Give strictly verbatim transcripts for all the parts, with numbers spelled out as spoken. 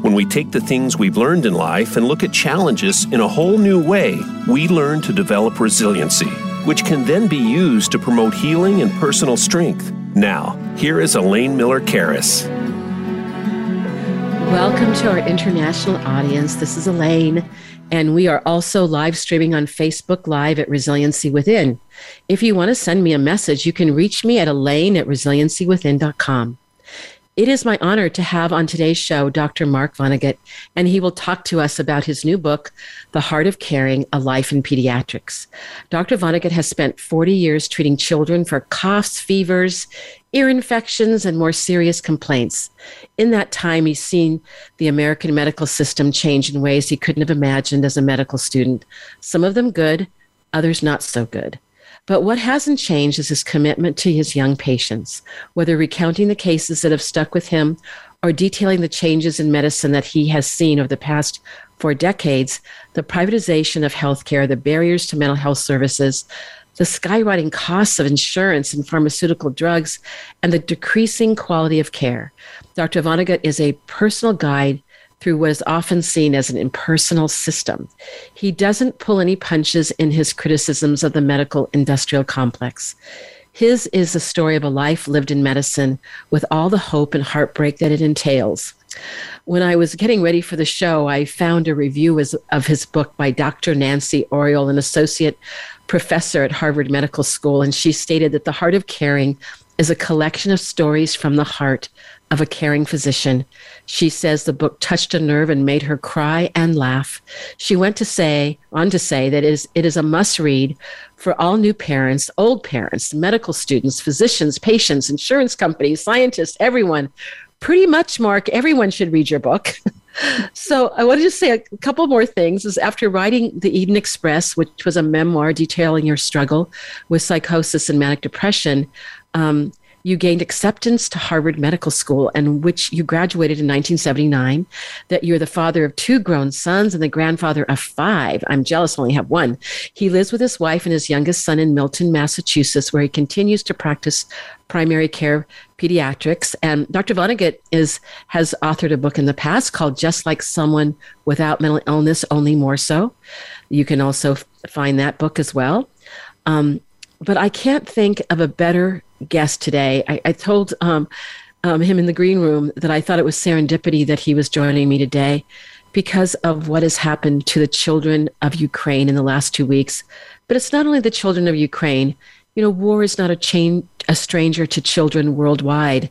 When we take the things we've learned in life and look at challenges in a whole new way, we learn to develop resiliency, which can then be used to promote healing and personal strength. Now, here is Elaine Miller-Karras. Welcome to our international audience. This is Elaine. And we are also live streaming on Facebook Live at Resiliency Within. If you want to send me a message, you can reach me at Elaine at resiliency within dot com. It is my honor to have on today's show Doctor Mark Vonnegut, and he will talk to us about his new book, The Heart of Caring: A Life in Pediatrics. Doctor Vonnegut has spent forty years treating children for coughs, fevers, ear infections, and more serious complaints. In that time, he's seen the American medical system change in ways he couldn't have imagined as a medical student, some of them good, others not so good. But what hasn't changed is his commitment to his young patients, whether recounting the cases that have stuck with him or detailing the changes in medicine that he has seen over the past four decades, the privatization of healthcare, the barriers to mental health services, the skyrocketing costs of insurance and pharmaceutical drugs, and the decreasing quality of care. Doctor Vonnegut is a personal guide through what is often seen as an impersonal system. He doesn't pull any punches in his criticisms of the medical industrial complex. His is the story of a life lived in medicine with all the hope and heartbreak that it entails. When I was getting ready for the show, I found a review of his book by Doctor Nancy Oriol, an associate professor at Harvard Medical School, and she stated that The Heart of Caring is a collection of stories from the heart of a caring physician. She says the book touched a nerve and made her cry and laugh. She went to say, on to say that it is, it is a must-read for all new parents, old parents, medical students, physicians, patients, insurance companies, scientists, everyone. Pretty much, Mark, everyone should read your book. So I want to just say a couple more things. Is after writing The Eden Express, which was a memoir detailing your struggle with psychosis and manic depression, um, you gained acceptance to Harvard Medical School, and which you graduated in nineteen seventy-nine, that you're the father of two grown sons and the grandfather of five. I'm jealous, I only have one. He lives with his wife and his youngest son in Milton, Massachusetts, where he continues to practice primary care pediatrics. And Doctor Vonnegut is, has authored a book in the past called Just Like Someone Without Mental Illness, Only More So. You can also find that book as well. Um, but I can't think of a better guest today. I, I told um, um, him in the green room that I thought it was serendipity that he was joining me today because of what has happened to the children of Ukraine in the last two weeks. But it's not only the children of Ukraine. You know, war is not a, chain, a stranger to children worldwide.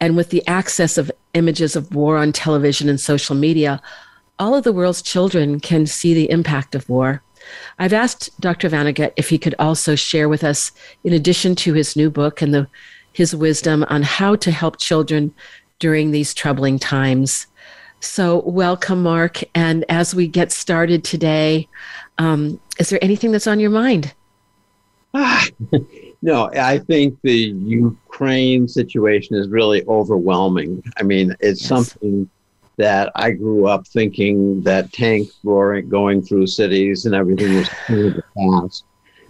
And with the access of images of war on television and social media, all of the world's children can see the impact of war. I've asked Doctor Vonnegut if he could also share with us, in addition to his new book and the, his wisdom on how to help children during these troubling times. So welcome, Mark. And as we get started today, um, is there anything that's on your mind? Ah, no, I think the Ukraine situation is really overwhelming. I mean, it's yes. something that I grew up thinking that tanks roaring, going through cities and everything was through the past,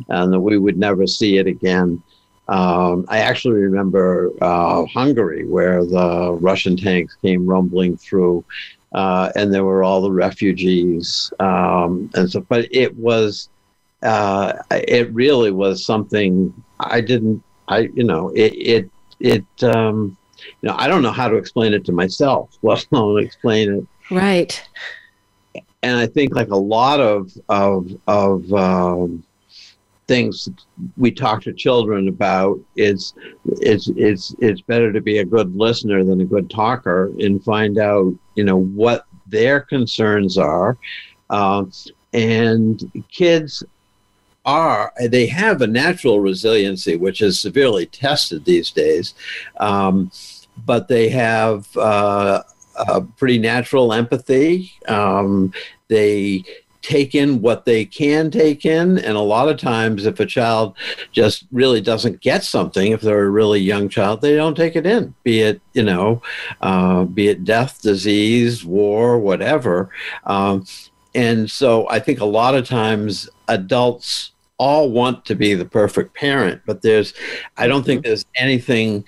and that we would never see it again. Um, I actually remember uh, Hungary, where the Russian tanks came rumbling through, uh, and there were all the refugees um, and so. But it was. Uh, it really was something I didn't, I, you know, it, it, it, um, you know, I don't know how to explain it to myself, let alone explain it. Right. And I think like a lot of, of, of, um, things we talk to children about, it's, it's, it's, it's better to be a good listener than a good talker and find out, you know, what their concerns are. Um, uh, and kids, are they have a natural resiliency which is severely tested these days, um, but they have uh, a pretty natural empathy. Um, they take in what they can take in. And a lot of times if a child just really doesn't get something, if they're a really young child, they don't take it in, be it, you know, uh, be it death, disease, war, whatever. Um, and so I think a lot of times adults all want to be the perfect parent, but there's, I don't think there's anything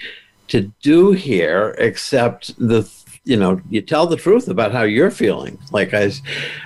to do here except the th- you know, you tell the truth about how you're feeling. Like I,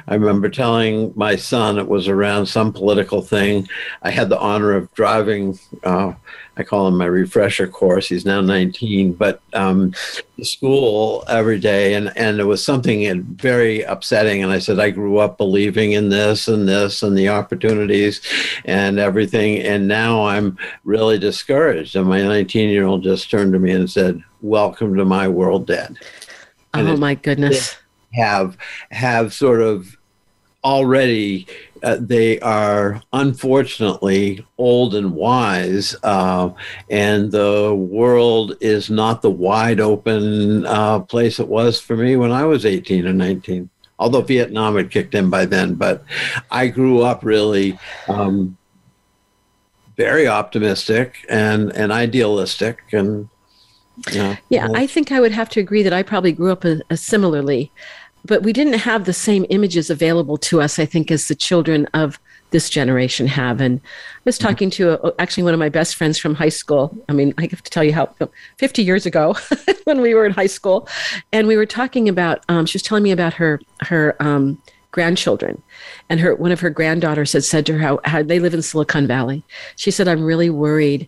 I remember telling my son, it was around some political thing. I had the honor of driving, uh, I call him my refresher course. He's now nineteen, but um, school every day. And, and it was something very upsetting. And I said, I grew up believing in this and this and the opportunities and everything. And now I'm really discouraged. And my nineteen-year-old just turned to me and said, "Welcome to my world, Dad." And oh my goodness! Have have sort of already uh, they are unfortunately old and wise, uh, and the world is not the wide open uh, place it was for me when I was eighteen or nineteen. Although Vietnam had kicked in by then, but I grew up really um, very optimistic and and idealistic and. Yeah. yeah, I think I would have to agree that I probably grew up a, a similarly, but we didn't have the same images available to us, I think, as the children of this generation have. And I was talking to a, actually one of my best friends from high school. I mean, I have to tell you how fifty years ago when we were in high school, and we were talking about, um, she was telling me about her, her um, grandchildren, and her one of her granddaughters had said to her how, how they live in Silicon Valley. She said, "I'm really worried,"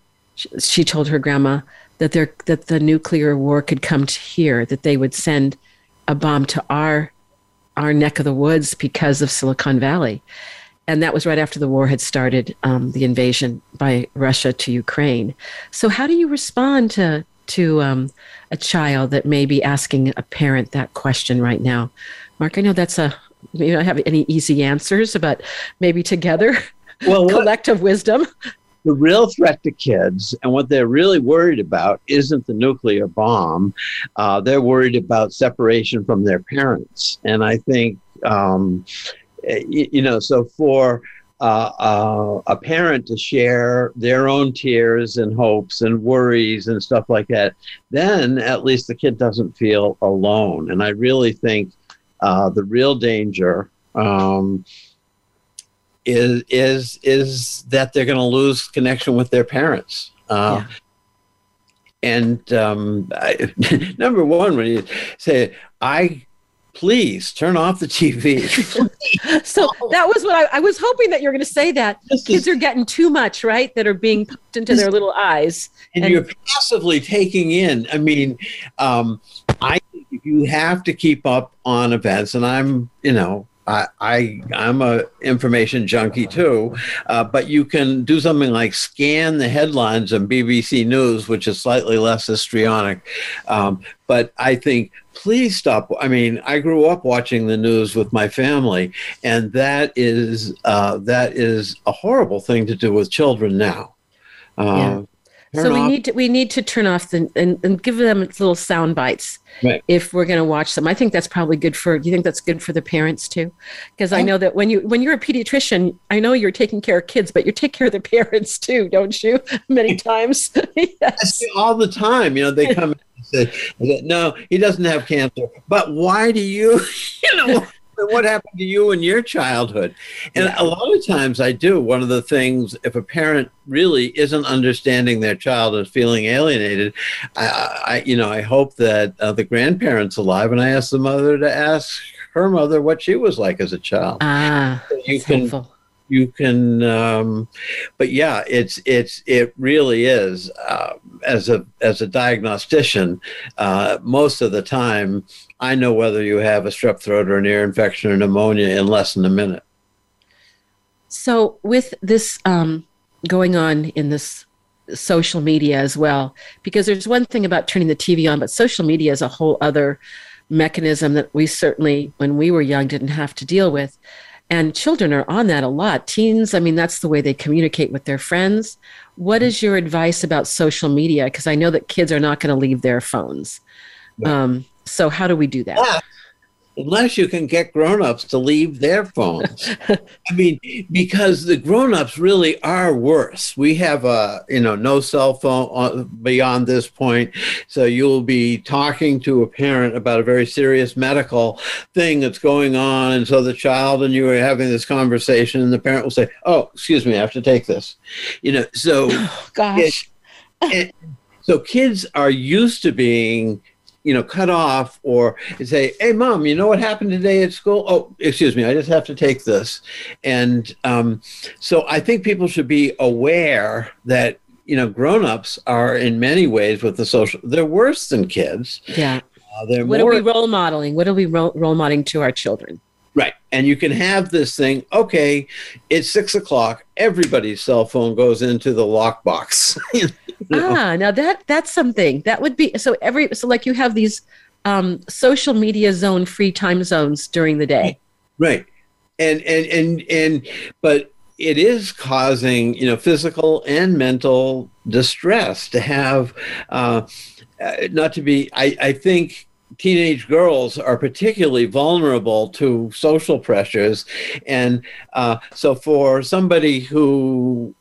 she told her grandma, that there, that the nuclear war could come to here, that they would send a bomb to our our neck of the woods because of Silicon Valley. And that was right after the war had started, um, the invasion by Russia to Ukraine. So how do you respond to, to um, a child that may be asking a parent that question right now? Mark, I know that's a, you don't have any easy answers, but maybe together, well, collective what? wisdom. The real threat to kids and what they're really worried about isn't the nuclear bomb. Uh, they're worried about separation from their parents. And I think, um, you, you know, so for uh, uh, a parent to share their own tears and hopes and worries and stuff like that, then at least the kid doesn't feel alone. And I really think uh, the real danger um is is is that they're going to lose connection with their parents. Uh, yeah. And um, I, number one, when you say, I please turn off the T V. So that was what I, I was hoping that you were going to say that. This Kids is, are getting too much, right? That are being pumped into their little eyes. And, and you're passively taking in. I mean, um, I think you have to keep up on events. And I'm, you know, I, I, I'm a information junkie too, uh, but you can do something like scan the headlines on B B C News, which is slightly less histrionic. Um, but I think, please stop. I mean, I grew up watching the news with my family, and that is uh, that is a horrible thing to do with children now. Uh, yeah. So we off. need to we need to turn off the and, and give them little sound bites. Right. If we're going to watch them, I think that's probably good for, you think that's good for the parents too? Because I know that when you, when you're a pediatrician, I know you're taking care of kids, but you take care of the parents too, don't you? Many times. Yes. All the time, you know, they come and say, no, he doesn't have cancer, but why do you, you know, what happened to you in your childhood? And yeah. a lot of times I do. One of the things, if a parent really isn't understanding their child and feeling alienated, I, I you know, I hope that uh, the grandparent's alive, and I ask the mother to ask her mother what she was like as a child. Ah, so you can, helpful. you can, um, but yeah, it's it's it really is. Uh, as a as a diagnostician, uh, most of the time, I know whether you have a strep throat or an ear infection or pneumonia in less than a minute. So with this um, going on in this social media as well, because there's one thing about turning the T V on, but social media is a whole other mechanism that we certainly, when we were young, didn't have to deal with. And children are on that a lot. Teens, I mean, that's the way they communicate with their friends. What is your advice about social media? Because I know that kids are not going to leave their phones. Um So how do we do that? Yeah. unless you can get grown-ups to leave their phones. I mean, because the grown-ups really are worse. We have a, you know, no cell phone beyond this point. So you'll be talking to a parent about a very serious medical thing that's going on. And so the child and you are having this conversation and the parent will say, oh, excuse me, I have to take this. You know, so. Oh, gosh. It, it, so kids are used to being, you know, cut off or say, hey, mom, you know what happened today at school? Oh, excuse me, I just have to take this. And um, so I think people should be aware that, you know, grownups are in many ways with the social, they're worse than kids. Yeah. Uh, they're what more, are we role modeling? What are we ro- role modeling to our children? Right. And you can have this thing, okay, it's six o'clock, everybody's cell phone goes into the lockbox. You know? Ah, now that that's something. That would be, so every, so like you have these um, social media zone free time zones during the day. Right. And, and, and, and, but it is causing, you know, physical and mental distress to have, uh, not to be, I, I think, teenage girls are particularly vulnerable to social pressures. And uh, so for somebody who,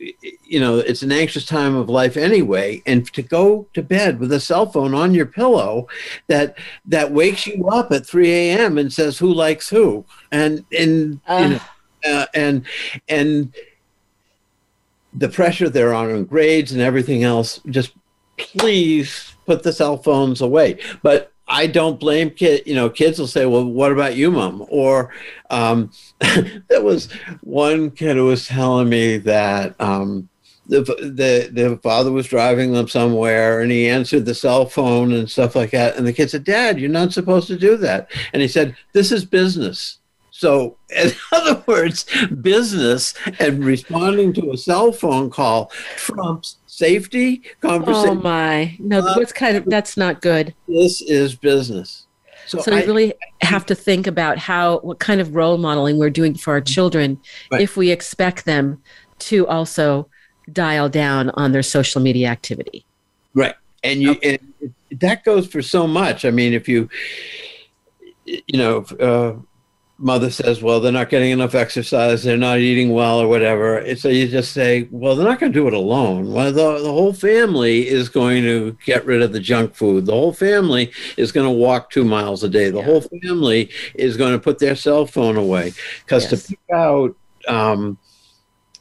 you know, it's an anxious time of life anyway, and to go to bed with a cell phone on your pillow that that wakes you up at three a.m. and says, who likes who? And, and, uh. you know, uh, and, and the pressure they're on in grades and everything else, just please put the cell phones away. But I don't blame kids. You know, kids will say, well, what about you, mom? Or um, there was one kid who was telling me that um, the, the, the father was driving them somewhere and he answered the cell phone and stuff like that. And the kid said, Dad, you're not supposed to do that. And he said, this is business. So in other words, business and responding to a cell phone call trumps safety conversation. Oh my! No, that's kind of that's not good. This is business. So, so we I, really I, have to think about how what kind of role modeling we're doing for our children, right, if we expect them to also dial down on their social media activity. Right, and you okay. and that goes for so much. I mean, if you, you know, uh, mother says, well, they're not getting enough exercise, they're not eating well or whatever. And so you just say, well, they're not going to do it alone. Well, the, the whole family is going to get rid of the junk food. The whole family is going to walk two miles a day. The yeah. whole family is going to put their cell phone away. Because yes. to pick out, um,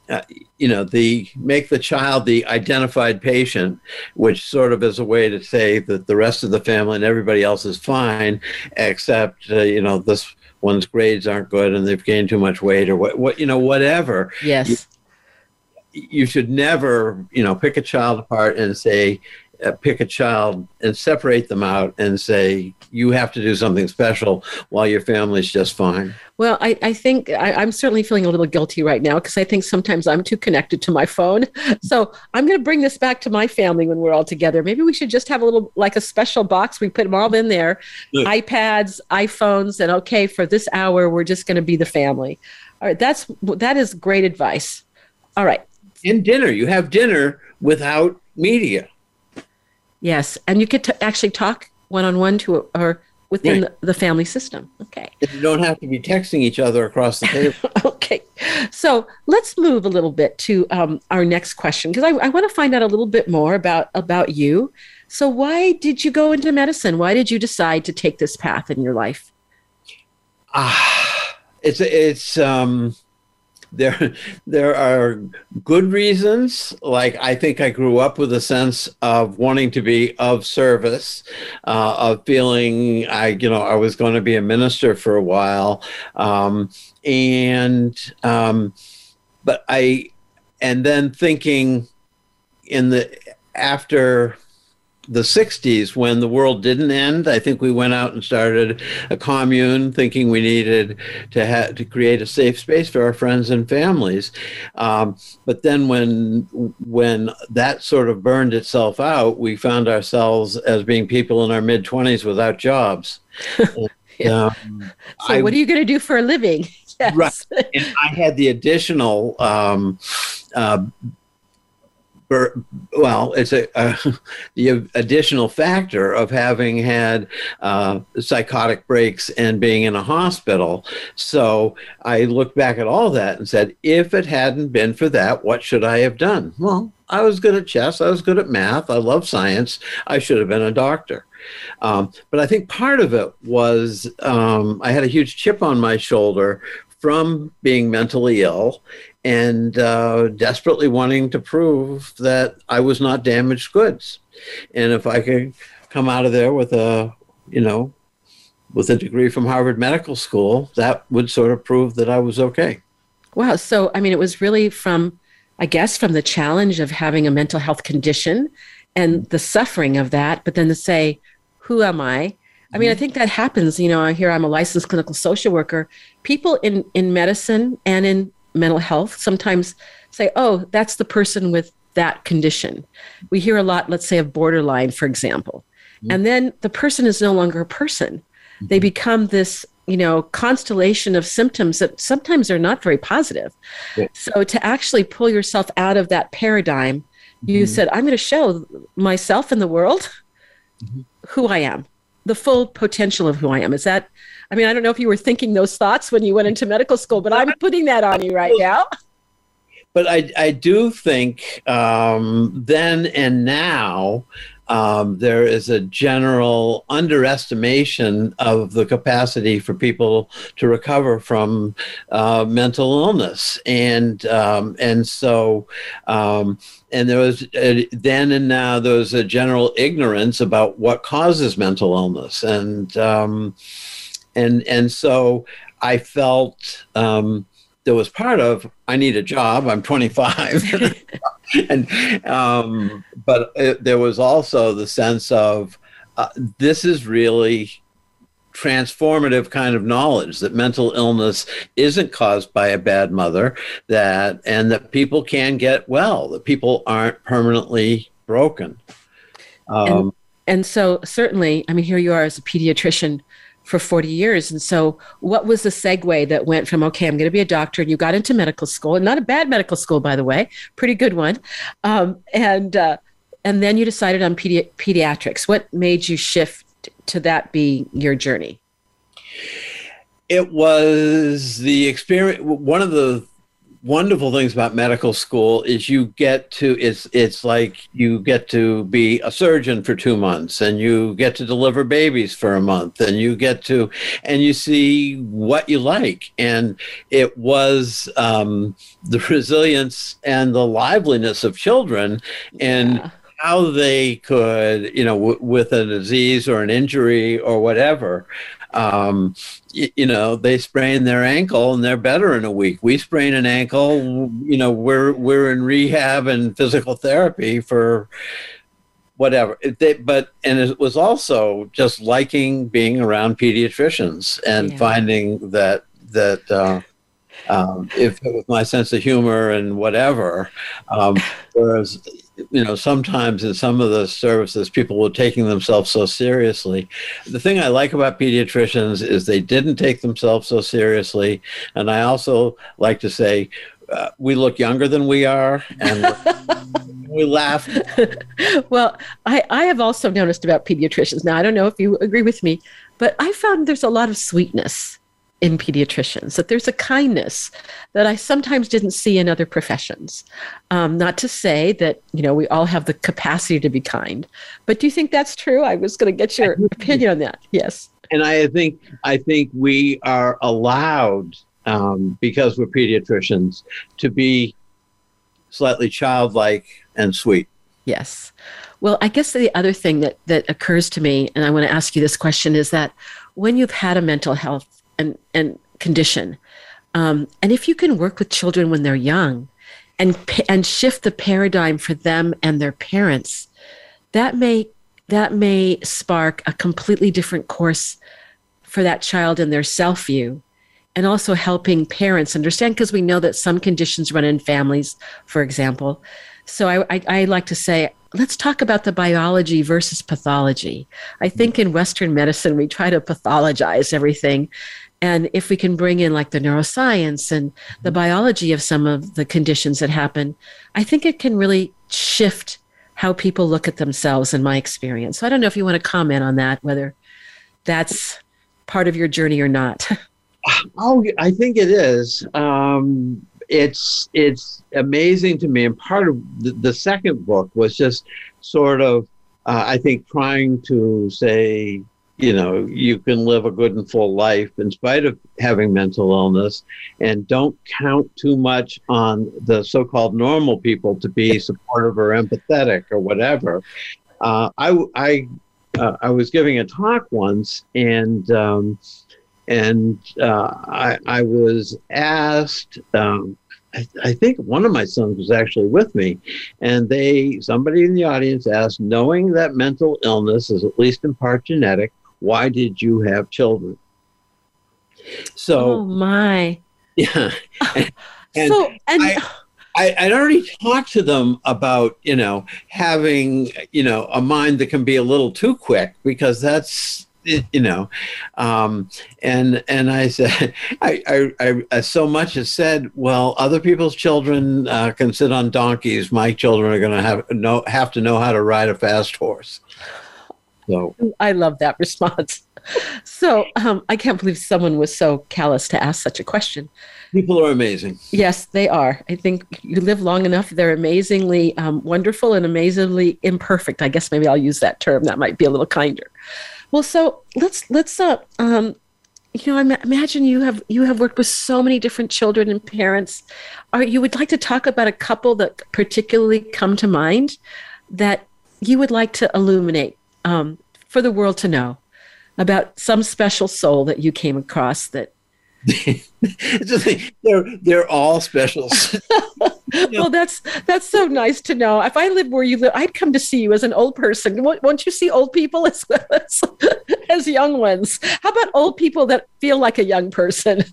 uh, you know, the make the child the identified patient, which sort of is a way to say that the rest of the family and everybody else is fine, except, uh, you know, this one's grades aren't good and they've gained too much weight or what, what you know, whatever. Yes. You, you should never, you know, pick a child apart and say, uh, pick a child and separate them out and say, you have to do something special while your family's just fine. Well, I, I think I, I'm certainly feeling a little guilty right now because I think sometimes I'm too connected to my phone. So I'm going to bring this back to my family when we're all together. Maybe we should just have a little, like a special box. We put them all in there, Good. iPads, iPhones, and okay, for this hour, we're just going to be the family. All right. That's, that is great advice. All right. In dinner, you have dinner without media. Yes. And you could t- actually talk one-on-one to, or within right. the, the family system. Okay. You don't have to be texting each other across the table. Okay. So let's move a little bit to um, our next question, because I, I want to find out a little bit more about, about you. So why did you go into medicine? Why did you decide to take this path in your life? Ah, it's, it's, um, There there are good reasons, like I think I grew up with a sense of wanting to be of service, uh, of feeling I, you know, I was going to be a minister for a while. Um, and, um, but I, and then thinking in the, after the sixties, when the world didn't end, I think we went out and started a commune thinking we needed to ha- to create a safe space for our friends and families. Um, but then when when that sort of burned itself out, we found ourselves as being people in our mid-twenties without jobs. And, yeah. um, so I, what are you going to do for a living? Yes. Right. And I had the additional um, uh, well, it's a, a, the additional factor of having had uh, psychotic breaks and being in a hospital. So I looked back at all that and said, if it hadn't been for that, what should I have done? Well, I was good at chess. I was good at math. I love science. I should have been a doctor. Um, but I think part of it was um, I had a huge chip on my shoulder from being mentally ill and uh, desperately wanting to prove that I was not damaged goods. And if I could come out of there with a, you know, with a degree from Harvard Medical School, that would sort of prove that I was okay. Wow. So, I mean, it was really from, I guess, from the challenge of having a mental health condition and the suffering of that, but then to say, who am I? I mean, I think that happens, you know, I hear I'm a licensed clinical social worker. People in, in medicine and in mental health sometimes say, oh, that's the person with that condition. We hear a lot, let's say, of borderline, for example. Mm-hmm. And then the person is no longer a person. Mm-hmm. They become this, you know, constellation of symptoms that sometimes are not very positive. Yeah. So to actually pull yourself out of that paradigm, mm-hmm. you said, I'm going to show myself and the world mm-hmm. who I am. The full potential of who I am. Is that, I mean, I don't know if you were thinking those thoughts when you went into medical school, but I'm putting that on you right now. But I, I do think um, then and now um, there is a general underestimation of the capacity for people to recover from uh, mental illness. And, um, and so, um, and there was a, then and now there was a general ignorance about what causes mental illness. And, um, and, and so I felt, um, there was part of, I need a job, I'm twenty-five. and um, But it, there was also the sense of, uh, this is really transformative kind of knowledge, that mental illness isn't caused by a bad mother, that and that people can get well, that people aren't permanently broken. Um, and, and so certainly, I mean, here you are as a pediatrician for forty years. And so what was the segue that went from, okay, I'm going to be a doctor, and you got into medical school, and not a bad medical school, by the way, pretty good one. Um, and uh, and then you decided on pedi- pediatrics. What made you shift to that be your journey? It was the experience. One of the wonderful things about medical school is you get to, it's it's like you get to be a surgeon for two months and you get to deliver babies for a month and you get to, and you see what you like. And it was um, the resilience and the liveliness of children and yeah. how they could, you know, w- with a disease or an injury or whatever, Um, you, you know, they sprain their ankle and they're better in a week. We sprain an ankle, you know, we're we're in rehab and physical therapy for whatever. They, but and it was also just liking being around pediatricians and yeah. finding that that uh, um, if it was my sense of humor and whatever, um, whereas. You know, sometimes in some of the services, people were taking themselves so seriously. The thing I like about pediatricians is they didn't take themselves so seriously. And I also like to say, uh, we look younger than we are. And we laugh. Well, I, I have also noticed about pediatricians. Now, I don't know if you agree with me, but I found there's a lot of sweetness in pediatricians, that there's a kindness that I sometimes didn't see in other professions. Um, not to say that, you know, we all have the capacity to be kind, but do you think that's true? I was going to get your opinion on that. Yes. And I think, I think we are allowed, um, because we're pediatricians, to be slightly childlike and sweet. Yes. Well, I guess the other thing that, that occurs to me, and I want to ask you this question, is that when you've had a mental health And, and condition. Um, and if you can work with children when they're young and and shift the paradigm for them and their parents, that may that may spark a completely different course for that child and their self-view, and also helping parents understand, because we know that some conditions run in families, for example. So I, I, I like to say, let's talk about the biology versus pathology. I think in Western medicine, we try to pathologize everything. And if we can bring in like the neuroscience and the biology of some of the conditions that happen, I think it can really shift how people look at themselves in my experience. So I don't know if you want to comment on that, whether that's part of your journey or not. Oh, I think it is. Um, it's it's amazing to me. And part of the, the second book was just sort of, uh, I think, trying to say, you know, you can live a good and full life in spite of having mental illness, and don't count too much on the so-called normal people to be supportive or empathetic or whatever. Uh, I I, uh, I was giving a talk once, and um, and uh, I, I was asked. Um, I, I think one of my sons was actually with me, and they somebody in the audience asked, knowing that mental illness is at least in part genetic, why did you have children? So, oh my, yeah. And, and so, and I, I, I'd already talked to them about, you know, having, you know, a mind that can be a little too quick, because that's, you know, um, and and I said, I, I, I so much as said, well, other people's children uh, can sit on donkeys. My children are going to have no have to know how to ride a fast horse. So. I love that response. So um, I can't believe someone was so callous to ask such a question. People are amazing. Yes, they are. I think you live long enough, they're amazingly um, wonderful and amazingly imperfect. I guess maybe I'll use that term. That might be a little kinder. Well, so let's let's uh, um, you know, imagine you have you have worked with so many different children and parents. Are you would like to talk about a couple that particularly come to mind that you would like to illuminate? Um, for the world to know about some special soul that you came across that they're they're all specials. Well, that's that's so nice to know. If I lived where you live, I'd come to see you as an old person. Won't you see old people as well as, as young ones? How about old people that feel like a young person?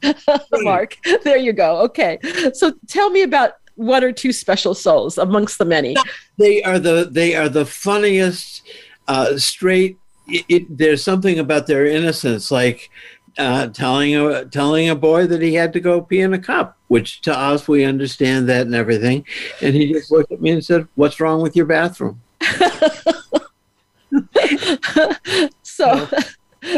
Mark, there you go. Okay, so tell me about one or two special souls amongst the many. They are the they are the funniest. Uh, straight, it, it, there's something about their innocence, like uh, telling a telling a boy that he had to go pee in a cup, which to us, we understand that and everything. And he just looked at me and said, "What's wrong with your bathroom?" So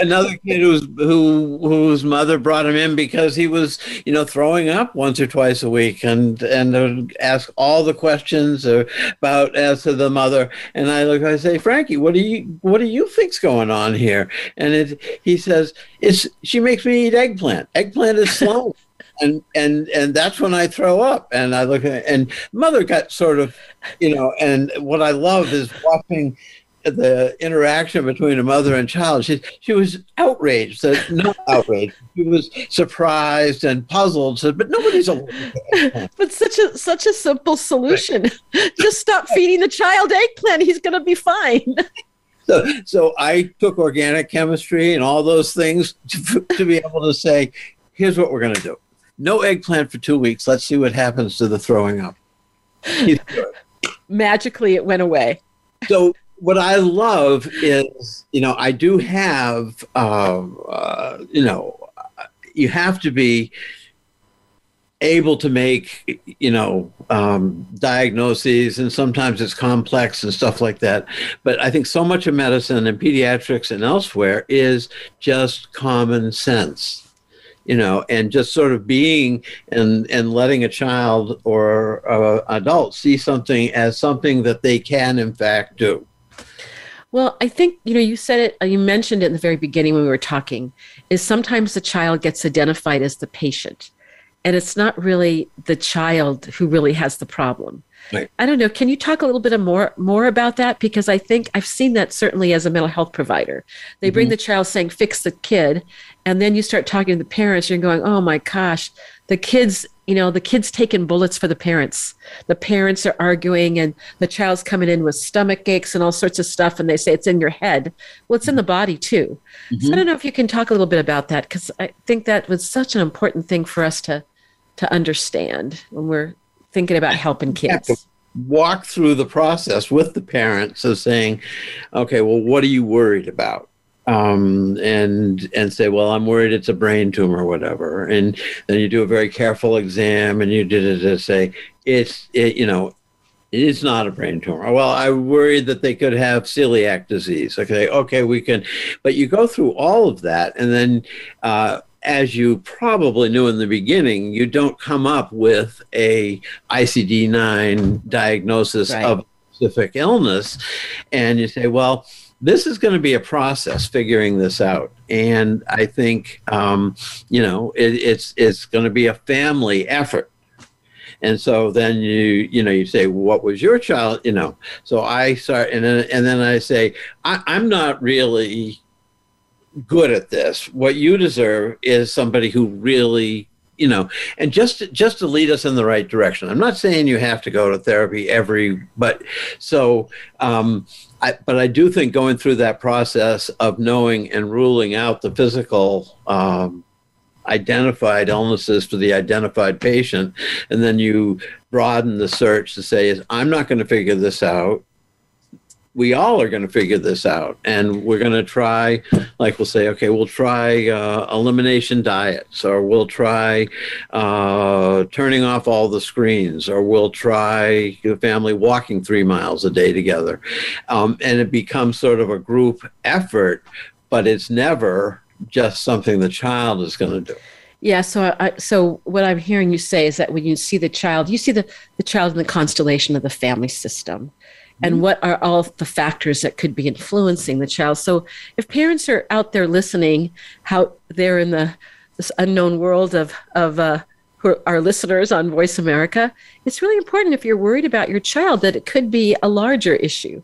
another kid who's, who whose mother brought him in because he was, you know, throwing up once or twice a week, and and would ask all the questions about as to the mother. And I look, I say, Frankie, what do you what do you think's going on here? And it, he says, it's she makes me eat eggplant. Eggplant is slow. And and and that's when I throw up. And I look at, and mother got sort of, you know. And what I love is watching the interaction between a mother and child. She she was outraged, that, not outraged. She was surprised and puzzled. Said, "But nobody's a." But such a such a simple solution. Right. Just stop feeding the child eggplant. He's going to be fine. So so I took organic chemistry and all those things to, to be able to say, "Here's what we're going to do: no eggplant for two weeks. Let's see what happens to the throwing up." Magically, it went away. So. What I love is, you know, I do have, uh, uh, you know, you have to be able to make, you know, um, diagnoses, and sometimes it's complex and stuff like that. But I think so much of medicine and pediatrics and elsewhere is just common sense. You know, and just sort of being and, and letting a child or uh, adult see something as something that they can, in fact, do. Well, I think, you know, you said it, you mentioned it in the very beginning when we were talking, is sometimes the child gets identified as the patient, and it's not really the child who really has the problem. Right. I don't know. Can you talk a little bit more more about that? Because I think I've seen that certainly as a mental health provider. They bring mm-hmm. the child saying, fix the kid. And then you start talking to the parents. You're going, oh, my gosh, the kids, you know, the kids taking bullets for the parents. The parents are arguing, and the child's coming in with stomach aches and all sorts of stuff. And they say it's in your head. Well, it's in the body, too. Mm-hmm. So I don't know if you can talk a little bit about that, because I think that was such an important thing for us to to understand when we're thinking about helping kids. Walk through the process with the parents of saying, okay, well, what are you worried about? um, and and say, well, I'm worried it's a brain tumor or whatever. And then you do a very careful exam and you did it to say, it's, it, you know, it's not a brain tumor. Well, I worried that they could have celiac disease. Okay, okay, we can. But you go through all of that, and then uh, as you probably knew in the beginning, you don't come up with a I C D nine diagnosis right. of a specific illness. And you say, well, this is going to be a process figuring this out. And I think, um, you know, it, it's it's going to be a family effort. And so then you, you know, you say, what was your child, you know, so I start, and then, and then I say, I, I'm not really good at this. What you deserve is somebody who really, you know, and just, just to lead us in the right direction. I'm not saying you have to go to therapy every, but so, um, I, but I do think going through that process of knowing and ruling out the physical, um, identified illnesses for the identified patient, and then you broaden the search to say, is I'm not going to figure this out. We all are going to figure this out, and we're going to try, like we'll say, okay, we'll try uh, elimination diets, or we'll try uh, turning off all the screens, or we'll try the family walking three miles a day together. Um, and it becomes sort of a group effort, but it's never just something the child is going to do. Yeah. So, I, so what I'm hearing you say is that when you see the child, you see the, the child in the constellation of the family system, and mm-hmm. what are all the factors that could be influencing the child. So if parents are out there listening, how they're in the this unknown world of, of, uh, who are our listeners on Voice America, it's really important if you're worried about your child that it could be a larger issue.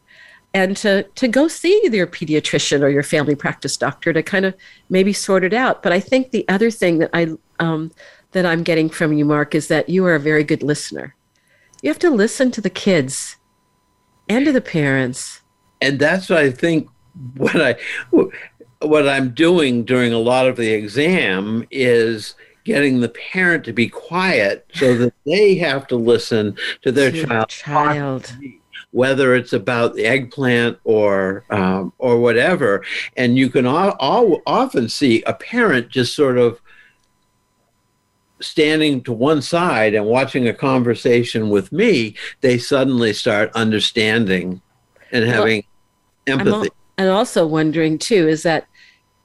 And to, to go see their pediatrician or your family practice doctor to kind of maybe sort it out. But I think the other thing that, I, um, that I'm getting from you, Mark, is that you are a very good listener. You have to listen to the kids and to the parents. And that's what I think what, I, what I'm doing during a lot of the exam is getting the parent to be quiet so that they have to listen to their to child. child. Whether it's about the eggplant or um, or whatever, and you can all, all, often see a parent just sort of standing to one side and watching a conversation with me, they suddenly start understanding and having well, empathy. I'm al- and also wondering too is that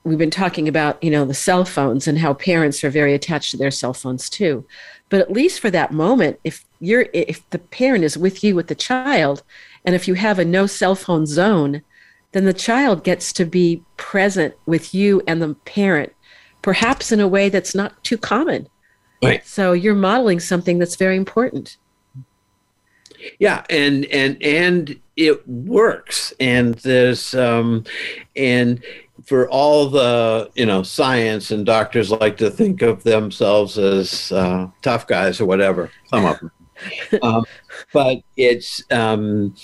we've been talking about, you know, the cell phones and how parents are very attached to their cell phones too. But at least for that moment, if you're, if the parent is with you with the child, and if you have a no cell phone zone, then the child gets to be present with you and the parent, perhaps in a way that's not too common. Right. So you're modeling something that's very important. Yeah, and and and it works. And there's um, and. For all the, you know, science and doctors like to think of themselves as uh, tough guys or whatever, some of them. um, but it's, um,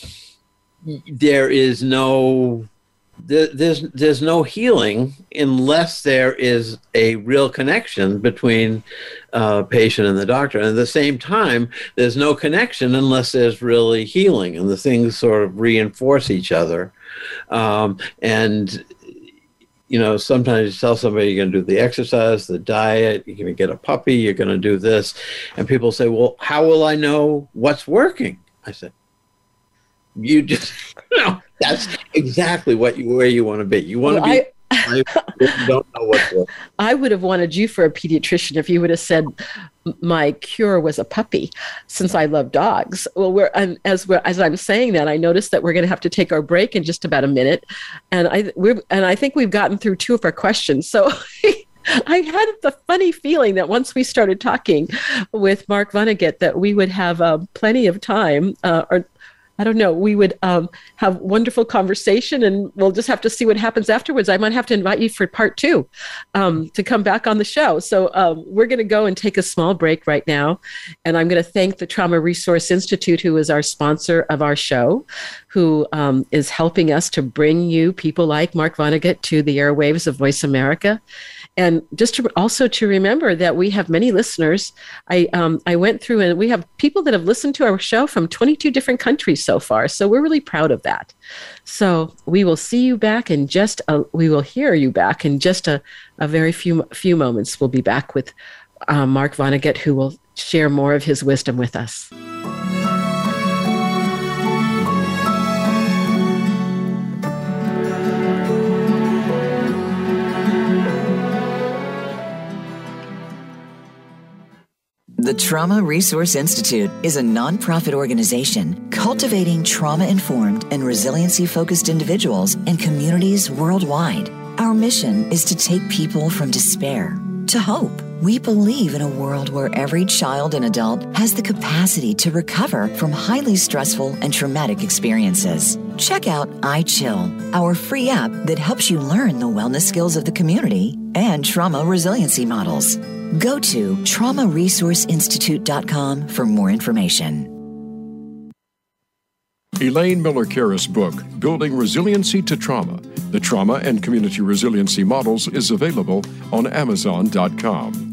there is no, there, there's, there's no healing unless there is a real connection between uh, patient and the doctor. And at the same time, there's no connection unless there's really healing, and the things sort of reinforce each other. Um, and, You know, sometimes you tell somebody you're going to do the exercise, the diet, you're going to get a puppy, you're going to do this. And people say, well, how will I know what's working? I said, you just, you know, that's exactly what you, where you want to be. You want well, to be, I, you don't know what's working. I would have wanted you for a pediatrician if you would have said my cure was a puppy, since I love dogs. Well, we're, I'm, as we're, as I'm saying that, I noticed that we're going to have to take our break in just about a minute, and I we're, and I think we've gotten through two of our questions. So I had the funny feeling that once we started talking with Mark Vonnegut, that we would have uh, plenty of time, uh, or I don't know, we would um, have wonderful conversation, and we'll just have to see what happens afterwards. I might have to invite you for part two um, to come back on the show. So um, we're going to go and take a small break right now. And I'm going to thank the Trauma Resource Institute, who is our sponsor of our show, who um, is helping us to bring you people like Mark Vonnegut to the airwaves of Voice America. And just to also to remember that we have many listeners. I um, I went through and we have people that have listened to our show from twenty-two different countries so far. So we're really proud of that. So we will see you back in just a, we will hear you back in just a, a very few few moments. We'll be back with uh, Mark Vonnegut, who will share more of his wisdom with us. The Trauma Resource Institute is a nonprofit organization cultivating trauma-informed and resiliency-focused individuals and communities worldwide. Our mission is to take people from despair to hope. We believe in a world where every child and adult has the capacity to recover from highly stressful and traumatic experiences. Check out iChill, our free app that helps you learn the wellness skills of the community and trauma resiliency models. Go to trauma resource institute dot com for more information. Elaine Miller-Karras' book, Building Resiliency to Trauma, The Trauma and Community Resiliency Models, is available on amazon dot com.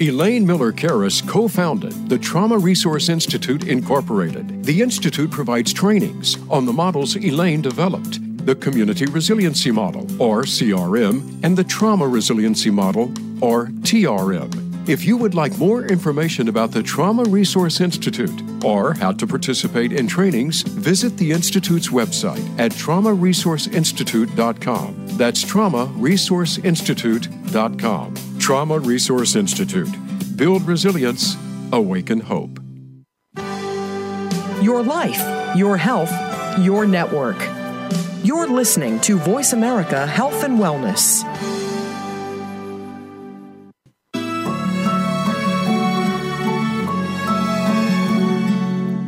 Elaine Miller-Karras co-founded the Trauma Resource Institute, Incorporated. The institute provides trainings on the models Elaine developed, the Community Resiliency Model, or C R M, and the Trauma Resiliency Model, or T R M. If you would like more information about the Trauma Resource Institute or how to participate in trainings, visit the Institute's website at trauma resource institute dot com. That's trauma resource institute dot com. Trauma Resource Institute. Build resilience, awaken hope. Your life, your health, your network. You're listening to Voice America Health and Wellness.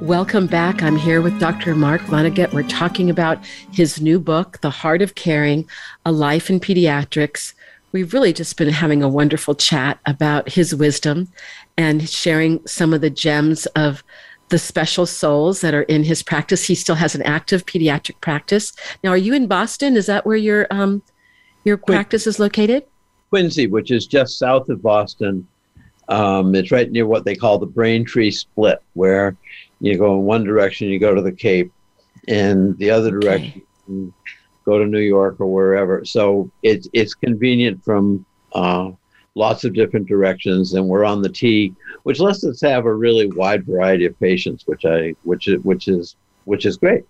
Welcome back. I'm here with Doctor Mark Vonnegut. We're talking about his new book, The Heart of Caring: A Life in Pediatrics. We've really just been having a wonderful chat about his wisdom and sharing some of the gems of the special souls that are in his practice. He still has an active pediatric practice. Now, are you in Boston? Is that where your um, your Quincy, practice is located? Quincy, which is just south of Boston. Um, it's right near what they call the Braintree Split, where you go in one direction, you go to the Cape, and the other direction, okay, go to New York or wherever. So it's it's convenient from uh, lots of different directions, and we're on the T, which lets us have a really wide variety of patients, which I which is which is which is great.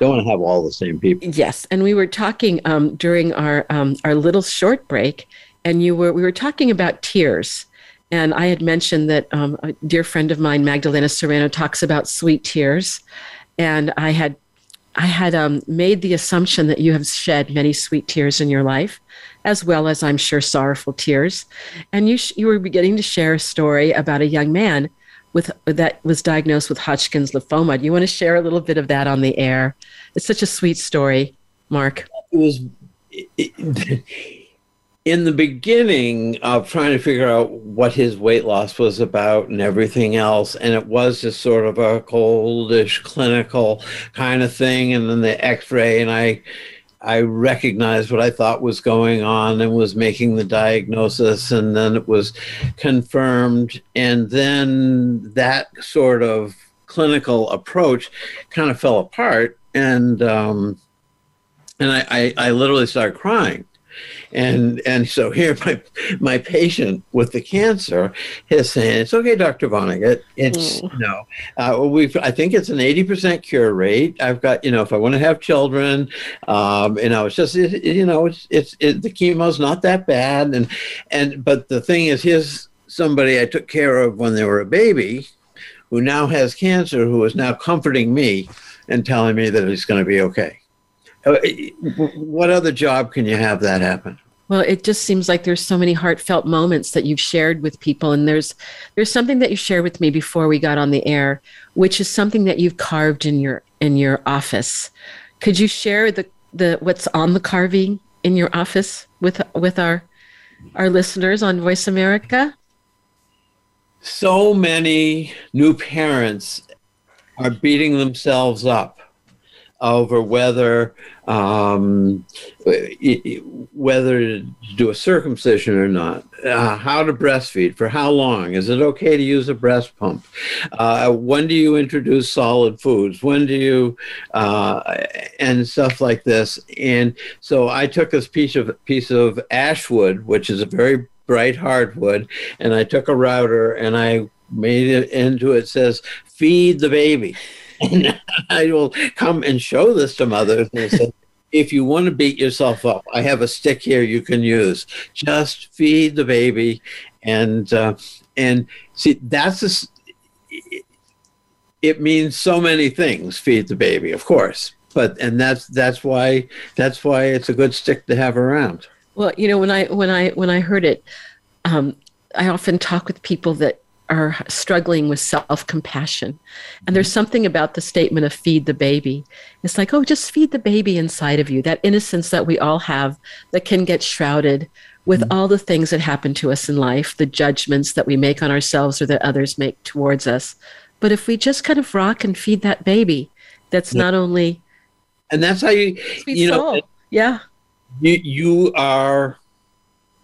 Don't want to have all the same people. Yes, and we were talking um, during our um, our little short break, and you were we were talking about tears. And I had mentioned that um, a dear friend of mine, Magdalena Serrano, talks about sweet tears. And I had I had um, made the assumption that you have shed many sweet tears in your life, as well as, I'm sure, sorrowful tears. And you sh- you were beginning to share a story about a young man with that was diagnosed with Hodgkin's lymphoma. Do you want to share a little bit of that on the air? It's such a sweet story, Mark. It was... It, in the beginning of trying to figure out what his weight loss was about and everything else, and it was just sort of a coldish clinical kind of thing, and then the x-ray, and I I recognized what I thought was going on and was making the diagnosis, and then it was confirmed. And then that sort of clinical approach kind of fell apart, and um, and I, I, I literally started crying. And and so here my my patient with the cancer is saying, it's okay, Doctor Vonnegut. It's mm. you know, uh, we've I think it's an eighty percent cure rate. I've got, you know, if I want to have children, um, and I was just it, it, you know, it's it's it, the chemo's not that bad, and and but the thing is, here's somebody I took care of when they were a baby, who now has cancer, who is now comforting me and telling me that it's going to be okay. What other job can you have that happen? Well, it just seems like there's so many heartfelt moments that you've shared with people. And there's there's something that you shared with me before we got on the air, which is something that you've carved in your in your office. Could you share the, the what's on the carving in your office with with our our listeners on Voice America? So many new parents are beating themselves up over whether um, whether to do a circumcision or not, uh, how to breastfeed, for how long, is it okay to use a breast pump, uh, when do you introduce solid foods, when do you, uh, and stuff like this. And so I took this piece of piece of ash wood, which is a very bright hardwood, and I took a router and I made it into, it says, feed the baby. And I will come and show this to mothers. And say, if you want to beat yourself up, I have a stick here you can use. Just feed the baby, and uh, and see that's a, it means so many things. Feed the baby, of course, but and that's that's why that's why it's a good stick to have around. Well, you know, when I when I when I heard it, um, I often talk with people that are struggling with self-compassion. And there's something about the statement of feed the baby. It's like, oh, just feed the baby inside of you, that innocence that we all have that can get shrouded with mm-hmm. all the things that happen to us in life, the judgments that we make on ourselves or that others make towards us. But if we just kind of rock and feed that baby, that's yeah. not only... And that's how you... You know, yeah. You, you are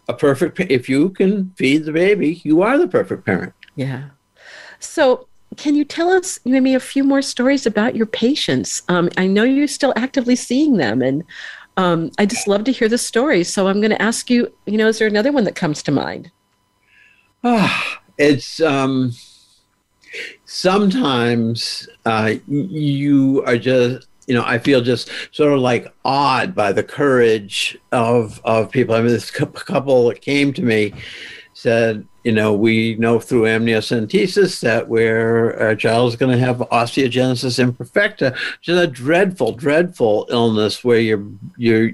a perfect... If you can feed the baby, you are the perfect parent. Yeah. So can you tell us maybe a few more stories about your patients? Um, I know you're still actively seeing them, and um, I just love to hear the stories. So I'm going to ask you, you know, is there another one that comes to mind? Oh, it's um, sometimes uh, you are just, you know, I feel just sort of like awed by the courage of, of people. I mean, this couple that came to me said, you know, we know through amniocentesis that we're, our child is going to have osteogenesis imperfecta, which is a dreadful, dreadful illness where your your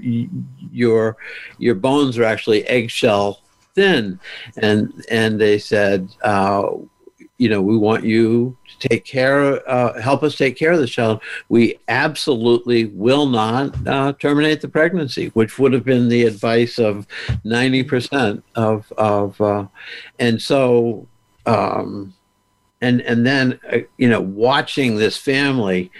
your your bones are actually eggshell thin, and and they said, uh, you know, we want you to take care, uh, help us take care of the child. We absolutely will not uh, terminate the pregnancy, which would have been the advice of ninety percent of, of uh, and so, um, and and then, uh, you know, watching this family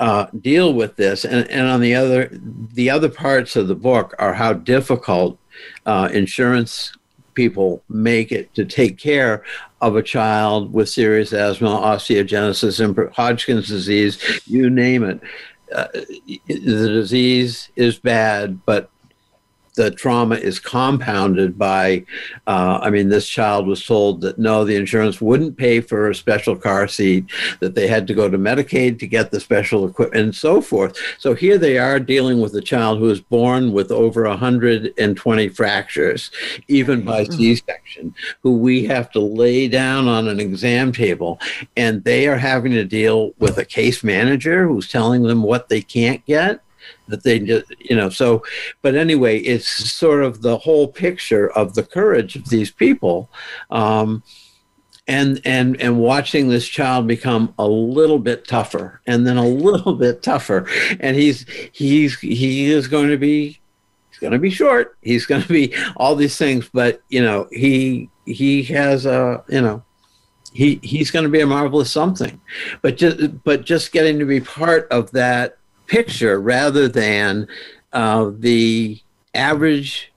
uh, deal with this, and, and on the other, the other parts of the book are how difficult uh, insurance people make it to take care of a child with serious asthma, osteogenesis, imper- Hodgkin's disease, you name it. Uh, the disease is bad, but the trauma is compounded by, uh, I mean, this child was told that no, the insurance wouldn't pay for a special car seat, that they had to go to Medicaid to get the special equipment and so forth. So here they are dealing with a child who is born with over one hundred twenty fractures, even by mm-hmm. C-section, who we have to lay down on an exam table. And they are having to deal with a case manager who's telling them what they can't get. That they just, you know, so, but anyway, it's sort of the whole picture of the courage of these people, um, and and and watching this child become a little bit tougher, and then a little bit tougher, and he's he's he is going to be he's going to be short, he's going to be all these things, but you know he he has a you know. he he's going to be a marvelous something, but just but just getting to be part of that picture rather than uh, the average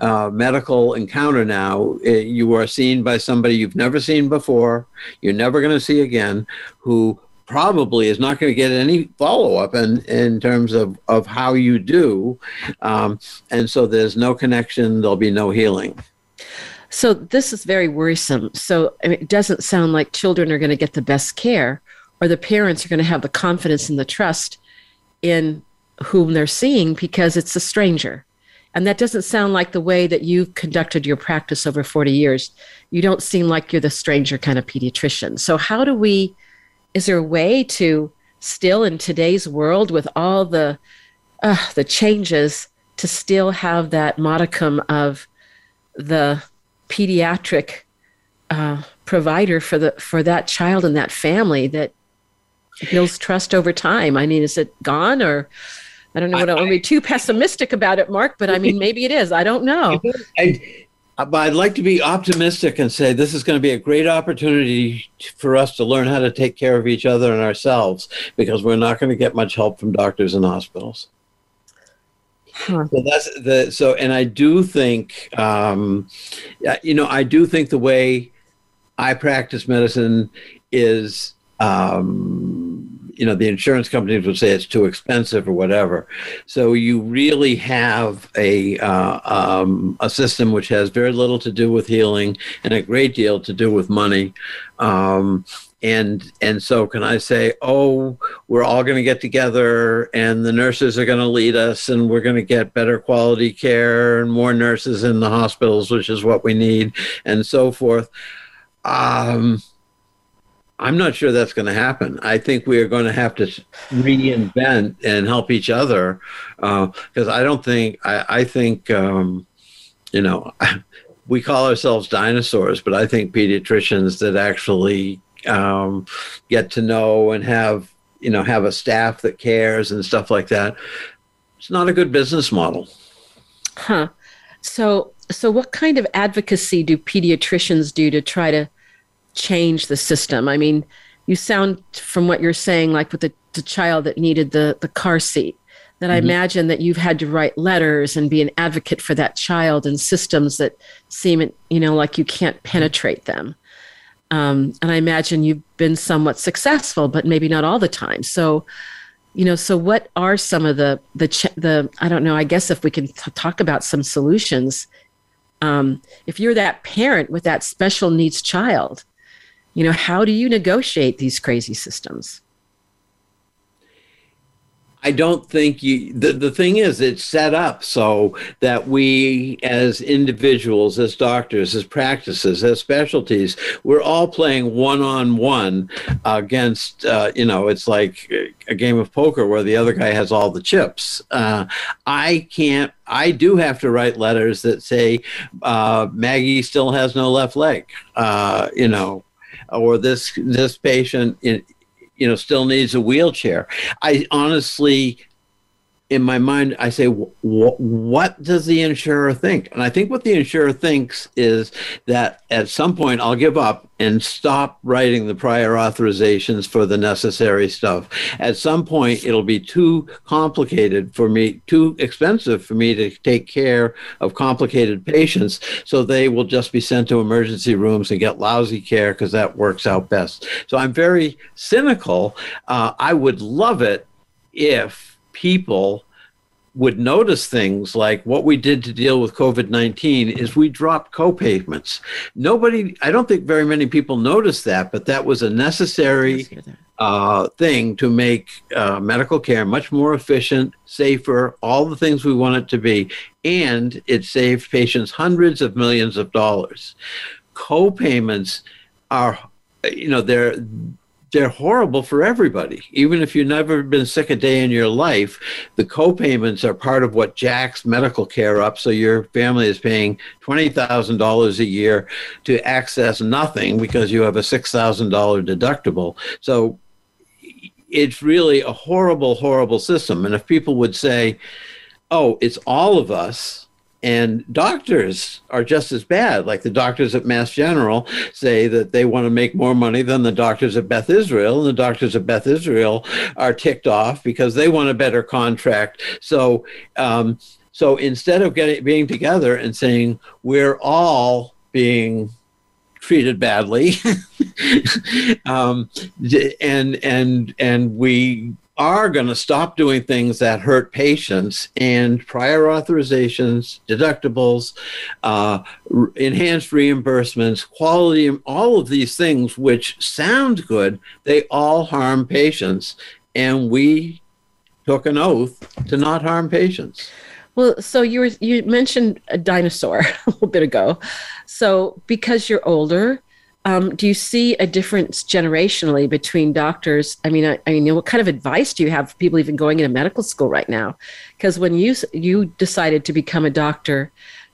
uh, medical encounter now, uh, you are seen by somebody you've never seen before, you're never going to see again, who probably is not going to get any follow-up in, in terms of, of how you do. Um, and so there's no connection, there'll be no healing. So this is very worrisome. So I mean, it doesn't sound like children are going to get the best care, or the parents are going to have the confidence and the trust in whom they're seeing, because it's a stranger. And that doesn't sound like the way that you've conducted your practice over forty years. You don't seem like you're the stranger kind of pediatrician. So how do we, is there a way to still in today's world with all the uh, the changes to still have that modicum of the pediatric uh, provider for the for that child and that family that builds trust over time? I mean, is it gone? Or I don't know. I don't want to be too pessimistic about it, Mark, but I mean, maybe it is. I don't know. I, but I'd like to be optimistic and say this is going to be a great opportunity for us to learn how to take care of each other and ourselves, because we're not going to get much help from doctors and hospitals. Huh. So that's the so, and I do think, um, you know, I do think the way I practice medicine is. Um, you know, the insurance companies would say it's too expensive or whatever. So you really have a uh, um, a system which has very little to do with healing and a great deal to do with money. Um, and and so can I say, oh, we're all going to get together and the nurses are going to lead us and we're going to get better quality care and more nurses in the hospitals, which is what we need, and so forth. Um I'm not sure that's going to happen. I think we are going to have to reinvent and help each other, because uh, I don't think, I, I think, um, you know, we call ourselves dinosaurs, but I think pediatricians that actually um, get to know and have, you know, have a staff that cares and stuff like that, it's not a good business model. Huh. So, so what kind of advocacy do pediatricians do to try to change the system? I mean, you sound from what you're saying like with the, the child that needed the, the car seat, that mm-hmm. I imagine that you've had to write letters and be an advocate for that child in systems that seem, you know, like you can't penetrate them. Um, and I imagine you've been somewhat successful, but maybe not all the time. So, you know, so what are some of the, the, ch- the I don't know, I guess if we can t- talk about some solutions, um, if you're that parent with that special needs child, you know, how do you negotiate these crazy systems? I don't think you, the, the thing is, it's set up so that we as individuals, as doctors, as practices, as specialties, we're all playing one-on-one against, uh, you know, it's like a game of poker where the other guy has all the chips. Uh, I can't, I do have to write letters that say, uh, Maggie still has no left leg, uh, you know, or this this patient, in, you know, still needs a wheelchair. I honestly, in my mind, I say, wh- wh- what does the insurer think? And I think what the insurer thinks is that at some point I'll give up and stop writing the prior authorizations for the necessary stuff. At some point, it'll be too complicated for me, too expensive for me to take care of complicated patients, so they will just be sent to emergency rooms and get lousy care because that works out best. So I'm very cynical. Uh, I would love it if people would notice things like what we did to deal with COVID nineteen is we dropped co-payments. Nobody, I don't think very many people noticed that, but that was a necessary uh, thing to make uh, medical care much more efficient, safer, all the things we want it to be. And it saved patients hundreds of millions of dollars. Co-payments are, you know, they're, They're horrible for everybody. Even if you've never been sick a day in your life, the co-payments are part of what jacks medical care up. So your family is paying twenty thousand dollars a year to access nothing because you have a six thousand dollars deductible. So it's really a horrible, horrible system. And if people would say, oh, it's all of us, And doctors are just as bad. Like the doctors at Mass General say that they want to make more money than the doctors at Beth Israel. And the doctors at Beth Israel are ticked off because they want a better contract. So um, so instead of getting being together and saying, we're all being treated badly, um, and, and, and we are going to stop doing things that hurt patients, and prior authorizations, deductibles, uh, enhanced reimbursements, quality, all of these things which sound good, they all harm patients. And we took an oath to not harm patients. Well, so you were, you mentioned a dinosaur a little bit ago. So because you're older, Um, do you see a difference generationally between doctors? I mean, I, I mean, what kind of advice do you have for people even going into medical school right now? Because when you you decided to become a doctor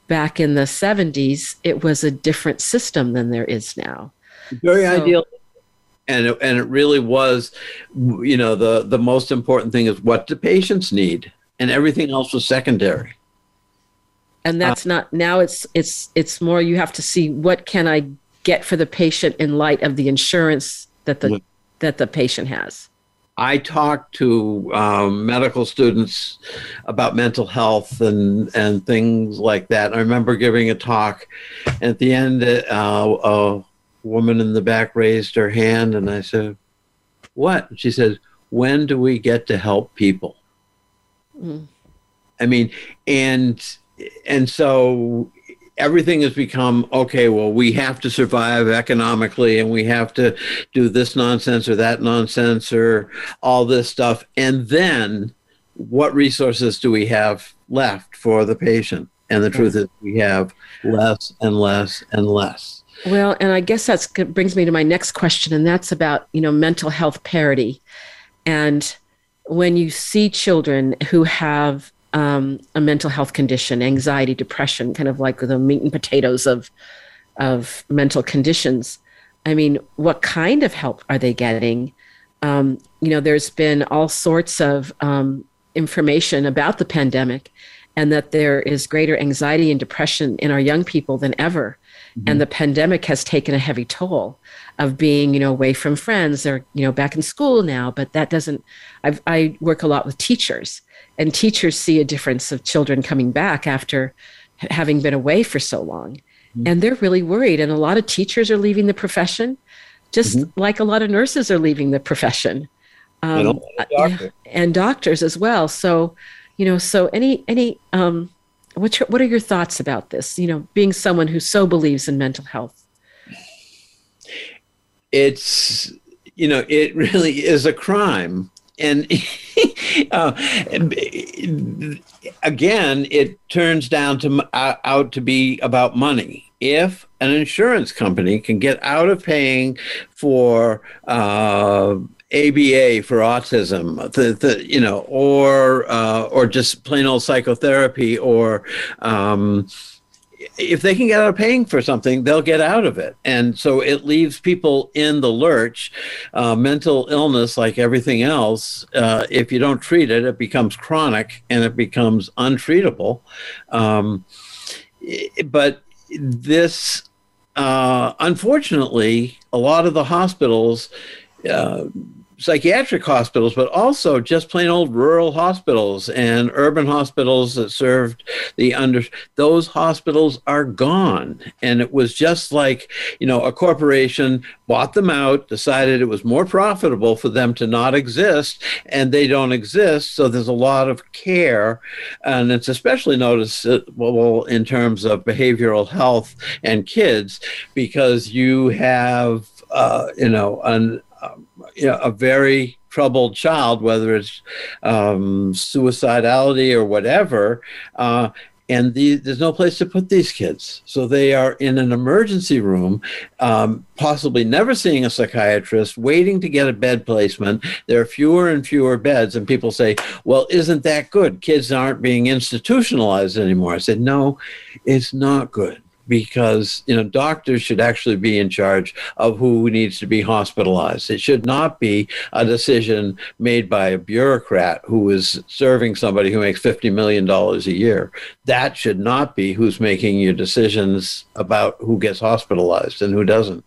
back in the seventies, it was a different system than there is now. Very so, ideal. And it, and it really was, you know, the, the most important thing is what do patients need? And everything else was secondary. And that's uh, not, now it's it's it's more you have to see what can I get for the patient in light of the insurance that the that the patient has. I talk to um, medical students about mental health and and things like that. I remember giving a talk. At the end, uh, a woman in the back raised her hand, and I said, "What?" She said, "When do we get to help people?" Mm. I mean, and and so. Everything has become, okay, well, we have to survive economically and we have to do this nonsense or that nonsense or all this stuff. And then what resources do we have left for the patient? And the truth is we have less and less and less. Well, and I guess that brings me to my next question, and that's about, you know, mental health parity. And when you see children who have Um, a mental health condition, anxiety, depression, kind of like the meat and potatoes of of mental conditions. I mean, what kind of help are they getting? Um, you know, there's been all sorts of um, information about the pandemic and that there is greater anxiety and depression in our young people than ever. Mm-hmm. And the pandemic has taken a heavy toll of being, you know, away from friends or, you know, back in school now, but that doesn't, I've, I work a lot with teachers. And teachers see a difference of children coming back after having been away for so long. Mm-hmm. And they're really worried. And a lot of teachers are leaving the profession, just mm-hmm. like a lot of nurses are leaving the profession. Um, doctor. And doctors as well. So, you know, so any, any um, what's your, what are your thoughts about this? You know, being someone who so believes in mental health. It's, you know, it really is a crime. And uh, again, it turns down to uh, out to be about money. If an insurance company can get out of paying for uh, A B A for autism, the, the, you know, or uh, or just plain old psychotherapy, or um, if they can get out of paying for something, they'll get out of it. And so it leaves people in the lurch. Uh, mental illness, like everything else, uh, if you don't treat it, it becomes chronic and it becomes untreatable. Um, but this, uh, unfortunately, a lot of the hospitals, uh, psychiatric hospitals, but also just plain old rural hospitals and urban hospitals that served the under, those hospitals are gone. And it was just like, you know, a corporation bought them out, decided it was more profitable for them to not exist, and they don't exist. So there's a lot of care. And it's especially noticeable in terms of behavioral health and kids, because you have, uh, you know, an, Um, you know, a very troubled child, whether it's um, suicidality or whatever, uh, and the, there's no place to put these kids. So they are in an emergency room, um, possibly never seeing a psychiatrist, waiting to get a bed placement. There are fewer and fewer beds, and people say, well, isn't that good? Kids aren't being institutionalized anymore. I said, no, it's not good. because, you know, doctors should actually be in charge of who needs to be hospitalized. It should not be a decision made by a bureaucrat who is serving somebody who makes fifty million dollars a year. That should not be who's making your decisions about who gets hospitalized and who doesn't.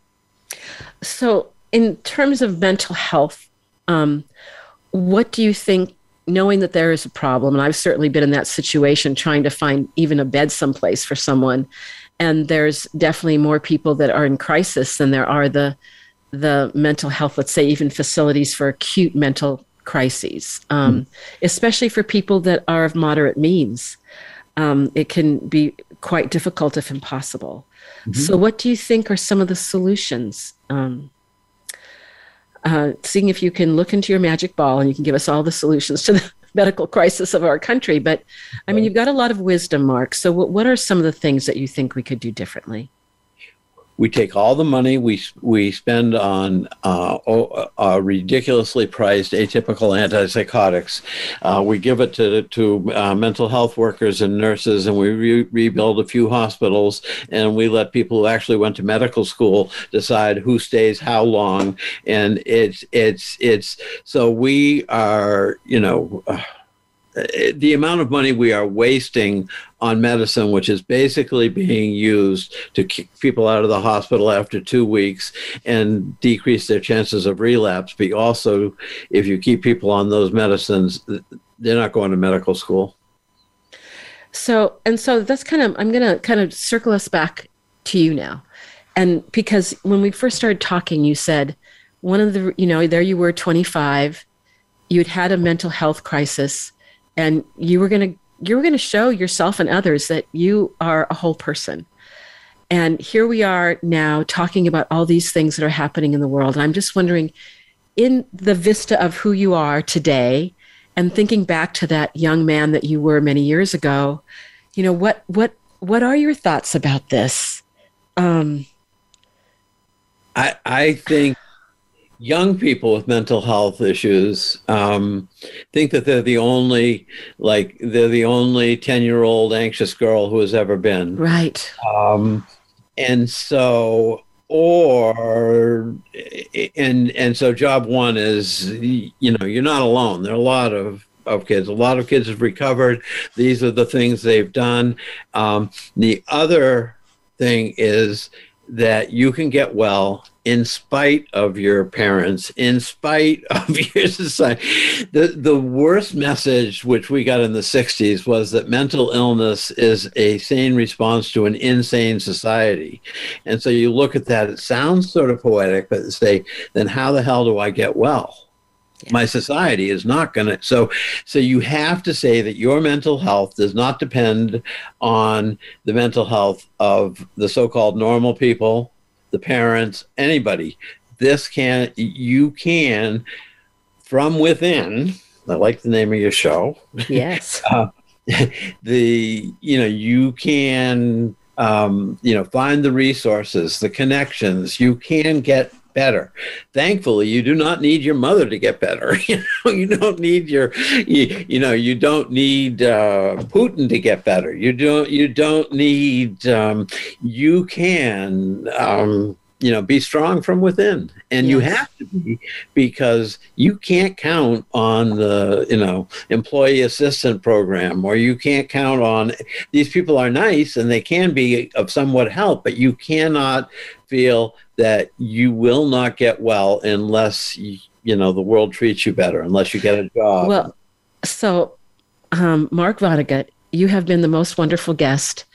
So in terms of mental health, um, what do you think, knowing that there is a problem, and I've certainly been in that situation trying to find even a bed someplace for someone, and there's definitely more people that are in crisis than there are the the mental health, let's say even facilities for acute mental crises, um, mm-hmm. especially for people that are of moderate means. Um, it can be quite difficult, if impossible. Mm-hmm. So what do you think are some of the solutions? Um, uh, seeing if you can look into your magic ball and you can give us all the solutions to the medical crisis of our country. But, I mean, you've got a lot of wisdom, Mark. So what, what are some of the things that you think we could do differently? We take all the money we we spend on uh, oh, uh, ridiculously priced atypical antipsychotics. Uh, we give it to to uh, mental health workers and nurses, and we re- rebuild a few hospitals, and we let people who actually went to medical school decide who stays how long. And it's it's it's so we are, you know. Uh, the amount of money we are wasting on medicine, which is basically being used to kick people out of the hospital after two weeks and decrease their chances of relapse. But also, if you keep people on those medicines, they're not going to medical school. So, and so that's kind of, I'm going to kind of circle us back to you now. And because when we first started talking, you said one of the, you know, there you were twenty-five, you'd had a mental health crisis, and you were going to you were going to show yourself and others that you are a whole person. And here we are now talking about all these things that are happening in the world. And I'm just wondering, in the vista of who you are today, and thinking back to that young man that you were many years ago, you know, what what what are your thoughts about this? Um, I I think. Young people with mental health issues um, think that they're the only, like, they're the only ten-year-old anxious girl who has ever been. Right. Um, and so, or, and and so job one is, you know, you're not alone. There are a lot of, of kids. A lot of kids have recovered. These are the things they've done. Um, the other thing is that you can get well in spite of your parents, in spite of your society. The the worst message which we got in the sixties was that mental illness is a sane response to an insane society. And so you look at that, it sounds sort of poetic, but say, then how the hell do I get well? Yeah. My society is not going to. So, so you have to say that your mental health does not depend on the mental health of the so-called normal people, the parents, anybody. This can, you can, from within, I like the name of your show. Yes. uh, the, you know, you can, um, you know, find the resources, the connections. You can get better. Thankfully, you do not need your mother to get better. You know, you don't need your, you, you know, you don't need uh, Putin to get better. You don't, you don't need, um, you can, um, you know, be strong from within. And yes. You have to be, because you can't count on the, you know, employee assistance program, or you can't count on, these people are nice and they can be of somewhat help, but you cannot feel that you will not get well unless, you know, the world treats you better, unless you get a job. Well, so um, Mark Vonnegut, you have been the most wonderful guest.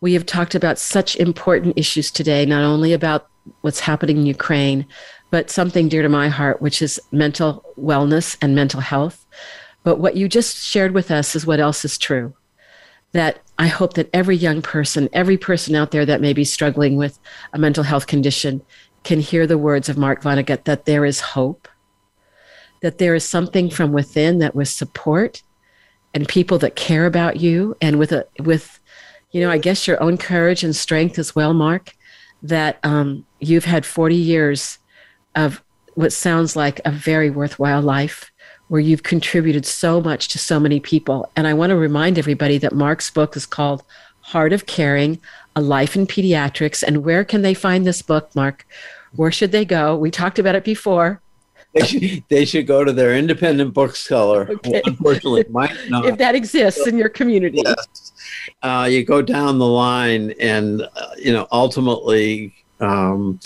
We have talked about such important issues today, not only about what's happening in Ukraine, but something dear to my heart, which is mental wellness and mental health. But what you just shared with us is what else is true. That I hope that every young person, every person out there that may be struggling with a mental health condition can hear the words of Mark Vonnegut, that there is hope, that there is something from within, that with support and people that care about you, and with, a, with you know, I guess your own courage and strength as well, Mark, that um, you've had forty years of what sounds like a very worthwhile life, where you've contributed so much to so many people. And I want to remind everybody that Mark's book is called Heart of Caring, A Life in Pediatrics. And where can they find this book, Mark? Where should they go? We talked about it before. They should, they should go to their independent bookseller. Okay. Well, unfortunately, mine not. If that exists so, in your community. Yes. Uh, you go down the line and, uh, you know, ultimately, um,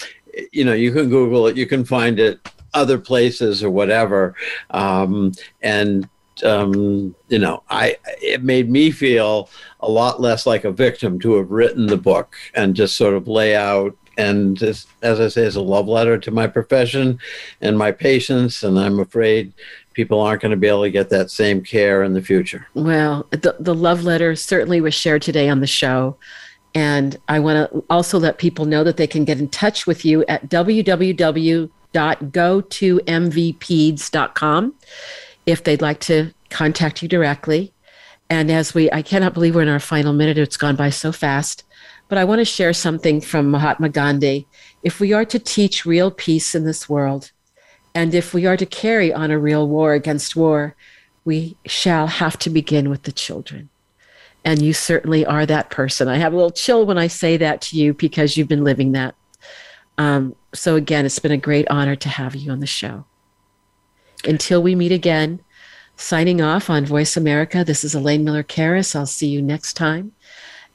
you know, you can Google it. You can find it other places or whatever. Um, and, um, you know, I it made me feel a lot less like a victim to have written the book and just sort of lay out. And just, as I say, it's a love letter to my profession and my patients. And I'm afraid people aren't going to be able to get that same care in the future. Well, the, the love letter certainly was shared today on the show. And I want to also let people know that they can get in touch with you at w w w dot go to m v peds dot com if they'd like to contact you directly. And as we, I cannot believe we're in our final minute. It's gone by so fast. But I want to share something from Mahatma Gandhi. If we are to teach real peace in this world, and if we are to carry on a real war against war, we shall have to begin with the children. And you certainly are that person. I have a little chill when I say that to you because you've been living that. Um, so again, it's been a great honor to have you on the show. Until we meet again, signing off on Voice America, this is Elaine Miller-Karras. I'll see you next time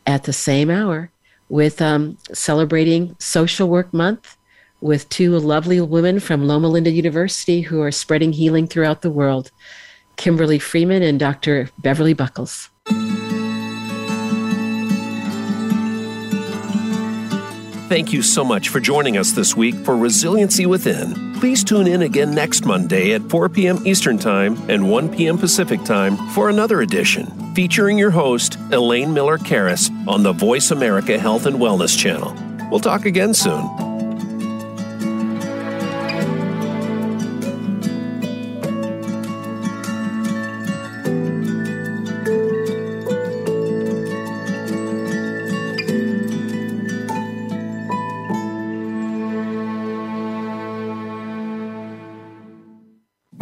at the same hour, with um, celebrating Social Work Month with two lovely women from Loma Linda University who are spreading healing throughout the world, Kimberly Freeman and Doctor Beverly Buckles. Thank you so much for joining us this week for Resiliency Within. Please tune in again next Monday at four p.m. Eastern Time and one p.m. Pacific Time for another edition featuring your host, Elaine Miller-Karras, on the Voice America Health and Wellness Channel. We'll talk again soon.